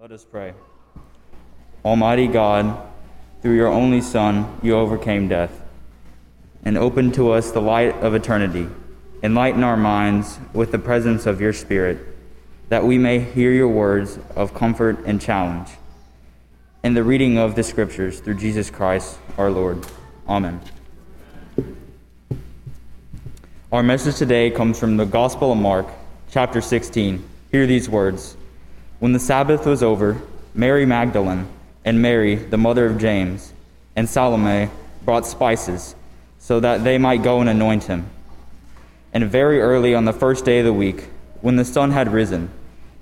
Let us pray. Almighty God, through your only Son, you overcame death and opened to us the light of eternity. Enlighten our minds with the presence of your Spirit, that we may hear your words of comfort and challenge, and the reading of the Scriptures through Jesus Christ, our Lord. Amen. Our message today comes from the Gospel of Mark, chapter 16. Hear these words. When the Sabbath was over, Mary Magdalene and Mary, the mother of James, and Salome brought spices so that they might go and anoint him. And very early on the first day of the week, when the sun had risen,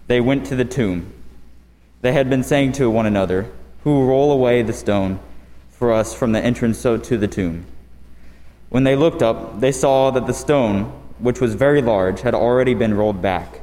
they went to the tomb. They had been saying to one another, "Who will roll away the stone for us from the entrance to the tomb?" When they looked up, they saw that the stone, which was very large, had already been rolled back.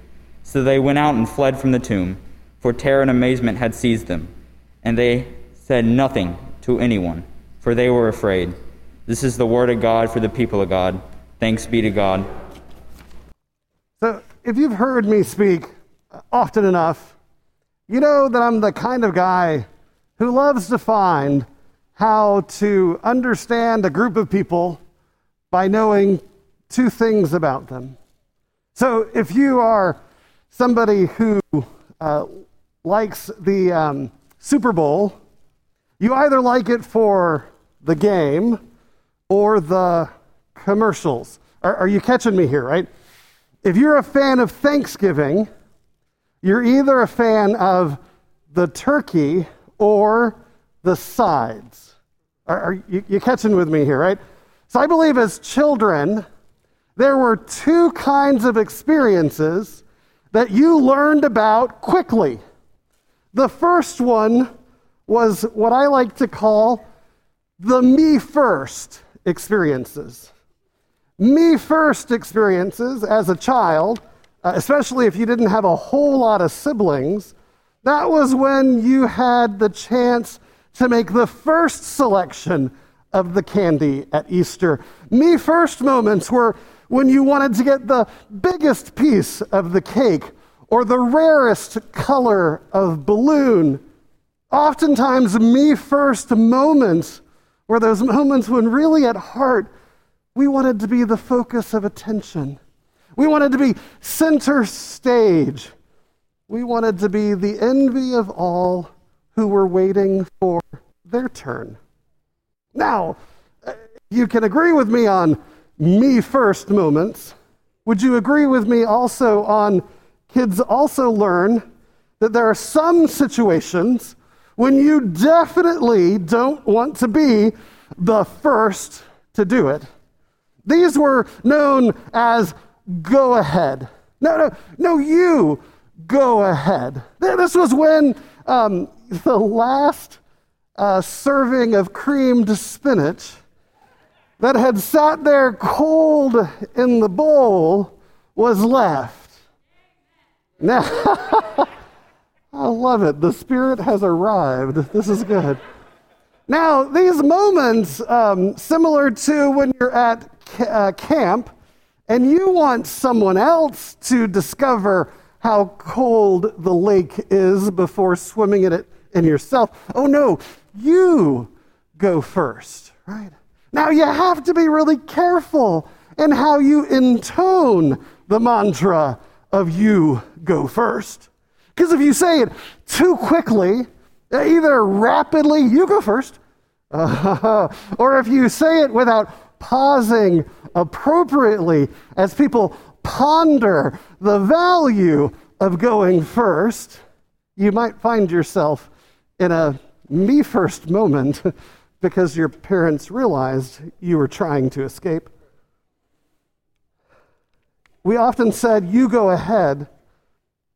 So they went out and fled from the tomb, for terror and amazement had seized them. And they said nothing to anyone, for they were afraid. This is the word of God for the people of God. Thanks be to God. So if you've heard me speak often enough, you know that I'm the kind of guy who loves to find how to understand a group of people by knowing two things about them. So if you are somebody who likes the Super Bowl, you either like it for the game or the commercials. Are you catching me here, right? If you're a fan of Thanksgiving, you're either a fan of the turkey or the sides. Are you catching with me here, right? So I believe as children, there were two kinds of experiences that you learned about quickly. The first one was what I like to call the me first experiences. Me first experiences as a child, especially if you didn't have a whole lot of siblings, that was when you had the chance to make the first selection of the candy at Easter. Me first moments were when you wanted to get the biggest piece of the cake or the rarest color of balloon. Oftentimes, me first moments were those moments when really at heart, we wanted to be the focus of attention. We wanted to be center stage. We wanted to be the envy of all who were waiting for their turn. Now, you can agree with me on me first moments. Would you agree with me also on kids also learn that there are some situations when you definitely don't want to be the first to do it? These were known as go ahead. No, you go ahead. This was when the last serving of creamed spinach that had sat there cold in the bowl was left. Now, I love it. The Spirit has arrived. This is good. Now, these moments, similar to when you're at camp and you want someone else to discover how cold the lake is before swimming in it in yourself. Oh no, you go first, right? Now, you have to be really careful in how you intone the mantra of you go first. Because if you say it too quickly, either rapidly, you go first, or if you say it without pausing appropriately as people ponder the value of going first, you might find yourself in a me first moment because your parents realized you were trying to escape. We often said, you go ahead,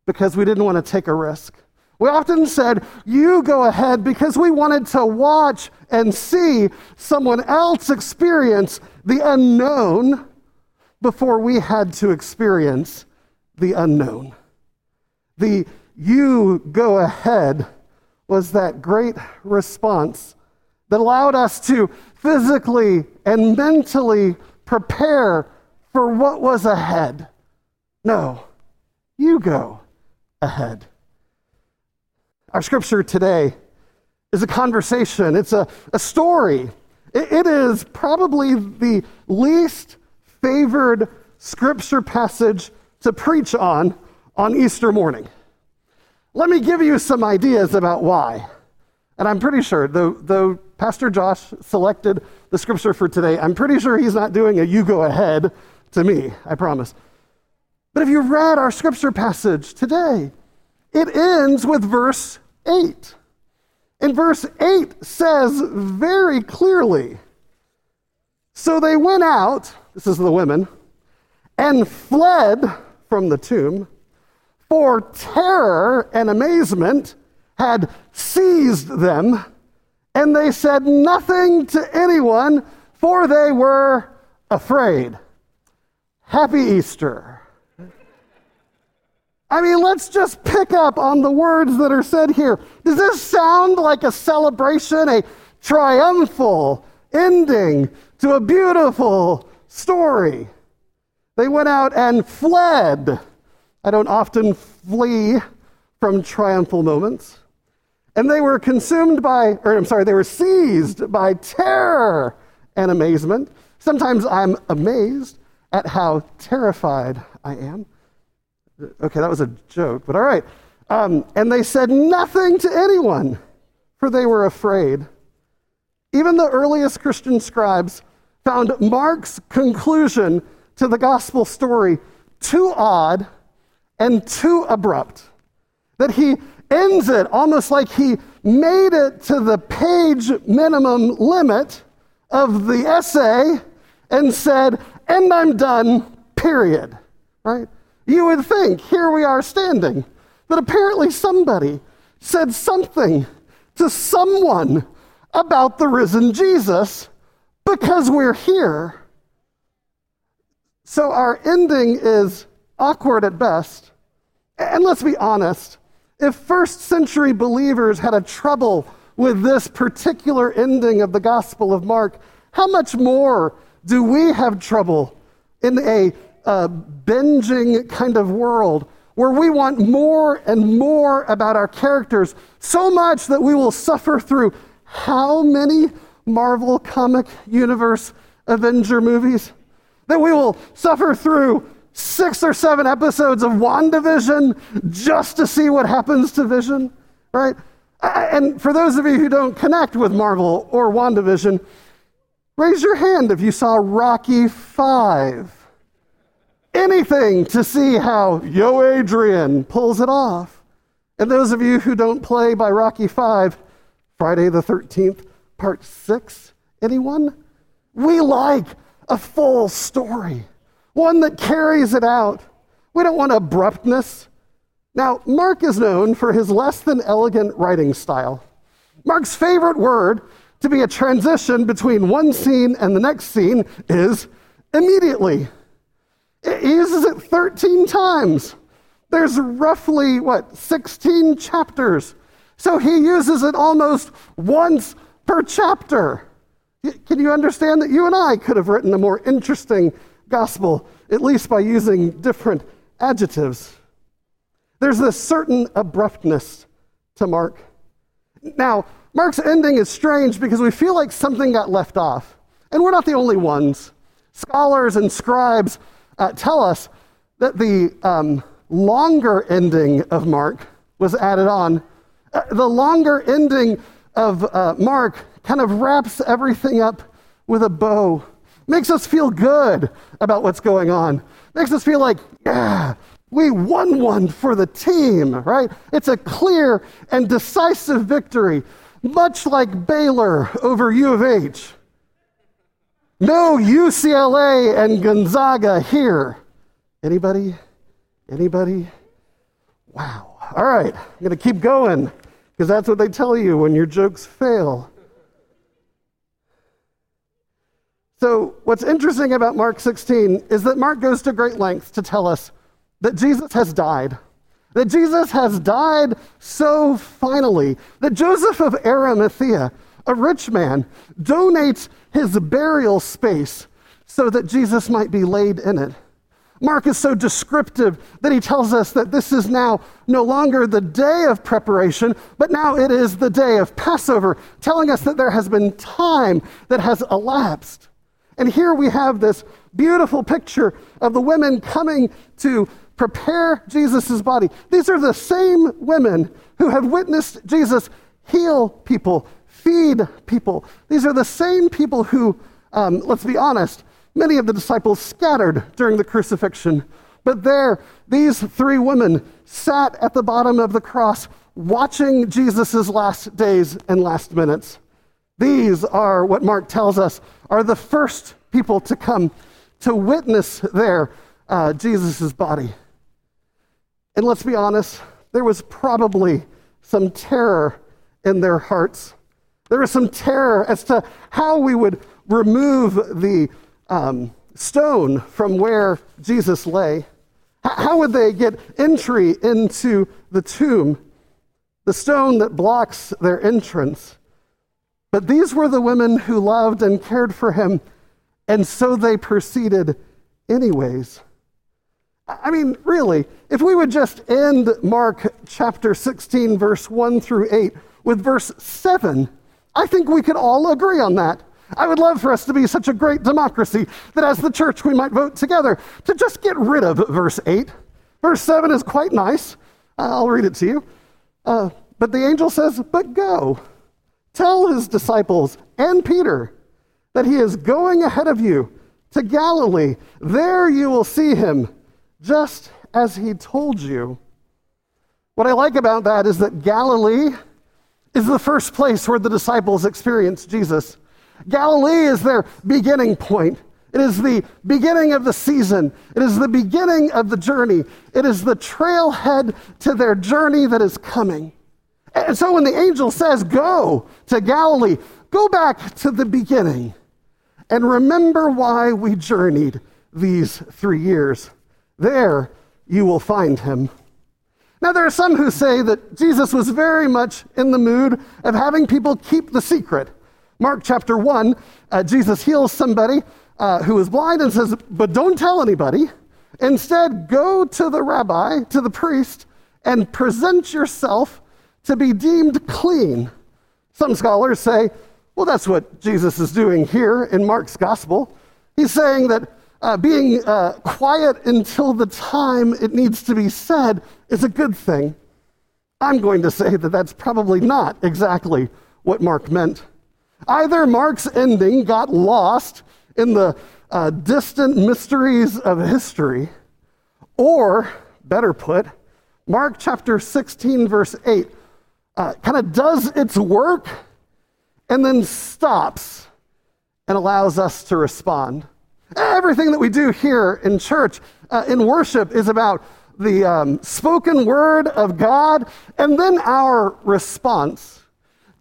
because we didn't want to take a risk. We often said, you go ahead, because we wanted to watch and see someone else experience the unknown before we had to experience the unknown. The you go ahead was that great response that allowed us to physically and mentally prepare for what was ahead. No, you go ahead. Our scripture today is a conversation. It's a story. It is probably the least favored scripture passage to preach on Easter morning. Let me give you some ideas about why. And I'm pretty sure, though Pastor Josh selected the scripture for today, I'm pretty sure he's not doing a you go ahead to me, I promise. But if you read our scripture passage today, it ends with verse 8. And verse 8 says very clearly, so they went out, this is the women, and fled from the tomb, for terror and amazement had seized them, and they said nothing to anyone, for they were afraid. Happy Easter. I mean, let's just pick up on the words that are said here. Does this sound like a celebration, a triumphal ending to a beautiful story? They went out and fled. I don't often flee from triumphal moments. And they were seized by terror and amazement. Sometimes I'm amazed at how terrified I am. Okay, that was a joke, but all right. And they said nothing to anyone, for they were afraid. Even the earliest Christian scribes found Mark's conclusion to the gospel story too odd and too abrupt, that he ends it almost like he made it to the page minimum limit of the essay and said, and I'm done, period, right? You would think, here we are standing, that apparently somebody said something to someone about the risen Jesus because we're here. So our ending is awkward at best. And let's be honest, if first century believers had a trouble with this particular ending of the Gospel of Mark, how much more do we have trouble in a binging kind of world where we want more and more about our characters, so much that we will suffer through how many Marvel comic universe Avenger movies? That we will suffer through 6 or 7 episodes of WandaVision just to see what happens to Vision, right? And for those of you who don't connect with Marvel or WandaVision, raise your hand if you saw Rocky 5. Anything to see how Yo Adrian pulls it off. And those of you who don't play by Rocky 5, Friday the 13th, part 6, anyone? We like a full story, one that carries it out. We don't want abruptness. Now, Mark is known for his less than elegant writing style. Mark's favorite word to be a transition between one scene and the next scene is immediately. He uses it 13 times. There's roughly, 16 chapters. So he uses it almost once per chapter. Can you understand that you and I could have written a more interesting gospel, at least by using different adjectives? There's this certain abruptness to Mark. Now, Mark's ending is strange because we feel like something got left off. And we're not the only ones. Scholars and scribes tell us that the longer ending of Mark was added on. The longer ending of Mark kind of wraps everything up with a bow, makes us feel good about what's going on, makes us feel like, yeah, we won one for the team, right? It's a clear and decisive victory, much like Baylor over U of H. No UCLA and Gonzaga here. Anybody? Wow. All right, I'm going to keep going because that's what they tell you when your jokes fail. So what's interesting about Mark 16 is that Mark goes to great lengths to tell us that Jesus has died. That Jesus has died so finally that Joseph of Arimathea, a rich man, donates his burial space so that Jesus might be laid in it. Mark is so descriptive that he tells us that this is now no longer the day of preparation, but now it is the day of Passover, telling us that there has been time that has elapsed. And here we have this beautiful picture of the women coming to prepare Jesus' body. These are the same women who have witnessed Jesus heal people, feed people. These are the same people who, let's be honest, many of the disciples scattered during the crucifixion. But there, these three women sat at the bottom of the cross watching Jesus' last days and last minutes. These are what Mark tells us are the first people to come to witness their Jesus' body. And let's be honest, there was probably some terror in their hearts. There was some terror as to how we would remove the stone from where Jesus lay. How would they get entry into the tomb? The stone that blocks their entrance. But these were the women who loved and cared for him, and so they proceeded anyways. I mean, really, if we would just end Mark chapter 16, verse 1 through 8, with verse 7, I think we could all agree on that. I would love for us to be such a great democracy that as the church we might vote together to just get rid of verse 8. Verse 7 is quite nice. I'll read it to you. But the angel says, "But go, tell his disciples and Peter that he is going ahead of you to Galilee. There you will see him, just as he told you." What I like about that is that Galilee is the first place where the disciples experience Jesus. Galilee is their beginning point. It is the beginning of the season. It is the beginning of the journey. It is the trailhead to their journey that is coming. And so when the angel says, "Go to Galilee," go back to the beginning and remember why we journeyed these 3 years. There you will find him. Now, there are some who say that Jesus was very much in the mood of having people keep the secret. Mark chapter 1, Jesus heals somebody who is blind and says, "But don't tell anybody. Instead, go to the rabbi, to the priest, and present yourself to be deemed clean." Some scholars say, well, that's what Jesus is doing here in Mark's gospel. He's saying that being quiet until the time it needs to be said is a good thing. I'm going to say that that's probably not exactly what Mark meant. Either Mark's ending got lost in the distant mysteries of history, or, better put, Mark chapter 16, verse 8, kind of does its work and then stops and allows us to respond. Everything that we do here in church, in worship, is about the spoken word of God and then our response.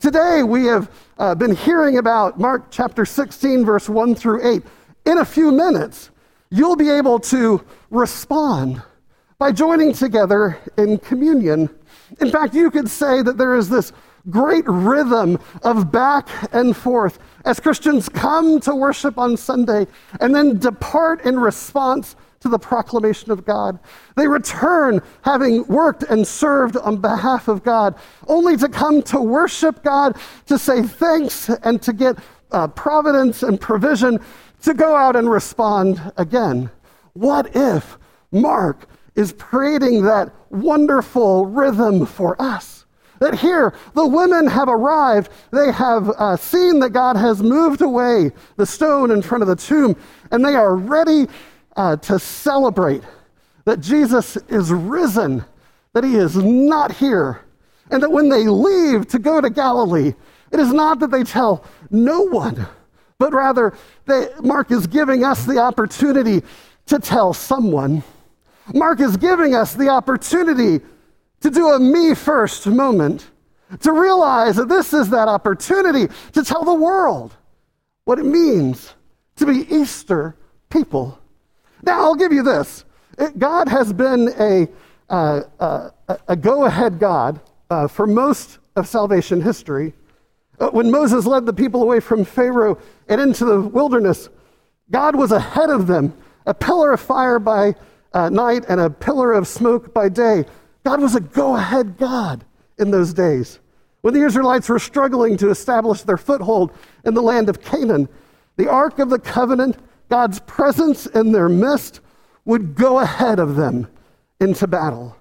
Today we have been hearing about Mark chapter 16, verse 1 through 8. In a few minutes, you'll be able to respond by joining together in communion. In fact, you could say that there is this great rhythm of back and forth as Christians come to worship on Sunday and then depart in response to the proclamation of God. They return having worked and served on behalf of God, only to come to worship God, to say thanks and to get providence and provision, to go out and respond again. What if Mark is creating that wonderful rhythm for us? That here, the women have arrived, they have seen that God has moved away the stone in front of the tomb, and they are ready to celebrate that Jesus is risen, that he is not here, and that when they leave to go to Galilee, it is not that they tell no one, but rather Mark is giving us the opportunity to tell someone. Mark is giving us the opportunity to do a me first moment, to realize that this is that opportunity to tell the world what it means to be Easter people. Now, I'll give you this. God has been a go-ahead God for most of salvation history. When Moses led the people away from Pharaoh and into the wilderness, God was ahead of them, a pillar of fire by night and a pillar of smoke by day. God was a go-ahead God in those days. When the Israelites were struggling to establish their foothold in the land of Canaan, the Ark of the Covenant, God's presence in their midst, would go ahead of them into battle.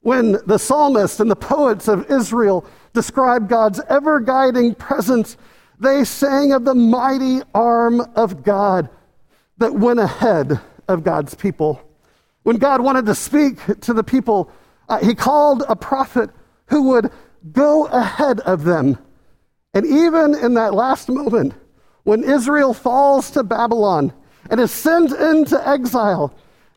When the psalmists and the poets of Israel described God's ever-guiding presence, they sang of the mighty arm of God that went ahead of God's people. When God wanted to speak to the people, he called a prophet who would go ahead of them. And even in that last moment, when Israel falls to Babylon and is sent into exile,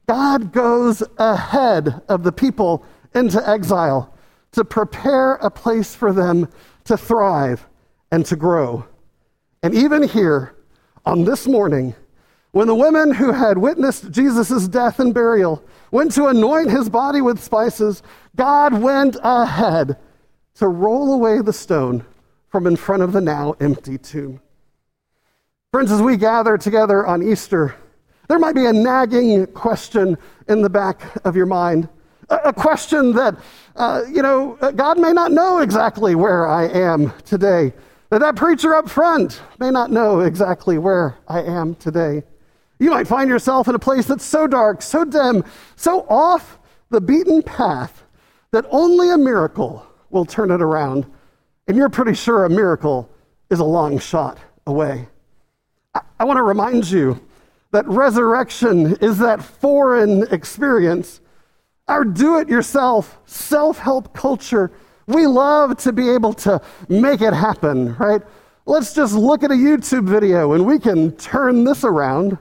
God goes ahead of the people into exile to prepare a place for them to thrive and to grow. And even here on this morning, when the women who had witnessed Jesus' death and burial went to anoint his body with spices, God went ahead to roll away the stone from in front of the now empty tomb. Friends, as we gather together on Easter, there might be a nagging question in the back of your mind, a question that, God may not know exactly where I am today, that preacher up front may not know exactly where I am today. You might find yourself in a place that's so dark, so dim, so off the beaten path that only a miracle will turn it around, and you're pretty sure a miracle is a long shot away. I want to remind you that resurrection is that foreign experience. Our do-it-yourself, self-help culture, we love to be able to make it happen, right? Let's just look at a YouTube video and we can turn this around.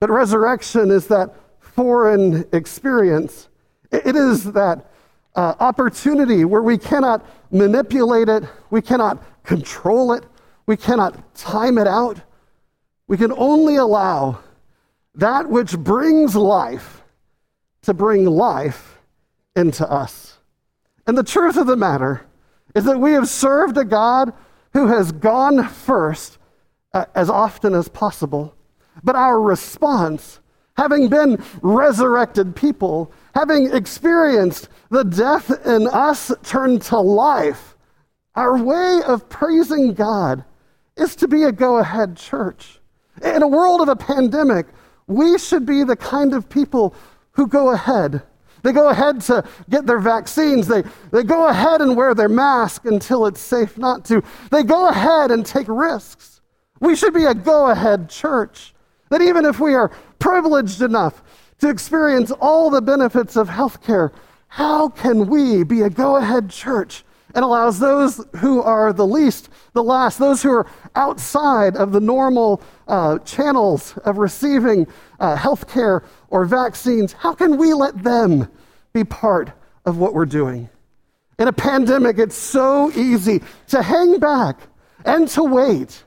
But resurrection is that foreign experience. It is that opportunity where we cannot manipulate it, we cannot control it, we cannot time it out. We can only allow that which brings life to bring life into us. And the truth of the matter is that we have served a God who has gone first as often as possible. But our response, having been resurrected people, having experienced the death in us turned to life, our way of praising God is to be a go-ahead church. In a world of a pandemic, we should be the kind of people who go ahead. They go ahead to get their vaccines. They go ahead and wear their mask until it's safe not to. They go ahead and take risks. We should be a go-ahead church, that even if we are privileged enough to experience all the benefits of healthcare, how can we be a go-ahead church and allows those who are the least, the last, those who are outside of the normal channels of receiving healthcare or vaccines, how can we let them be part of what we're doing? In a pandemic, it's so easy to hang back and to wait,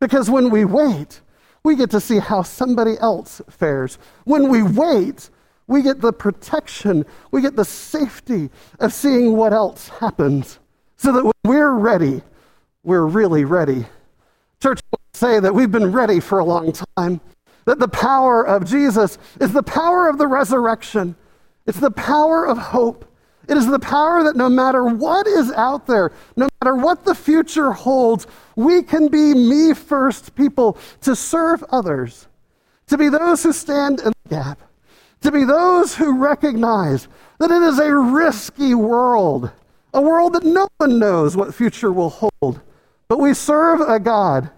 because when we wait, we get to see how somebody else fares. When we wait, we get the protection, we get the safety of seeing what else happens. So that when we're ready, we're really ready. Church will say that we've been ready for a long time, that the power of Jesus is the power of the resurrection. It's the power of hope. It is the power that no matter what is out there, no matter what the future holds, we can be me first people to serve others, to be those who stand in the gap, to be those who recognize that it is a risky world, a world that no one knows what future will hold. But we serve a God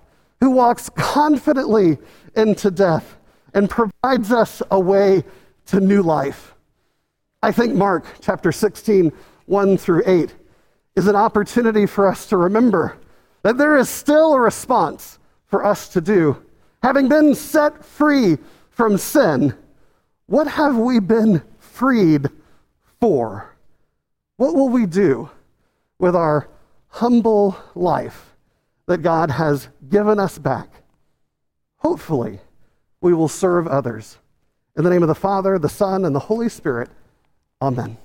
who walks confidently into death and provides us a way to new life. I think Mark chapter 16, 1 through 8 is an opportunity for us to remember that there is still a response for us to do. Having been set free from sin, what have we been freed for? What will we do with our humble life that God has given us back? Hopefully, we will serve others. In the name of the Father, the Son, and the Holy Spirit, amen.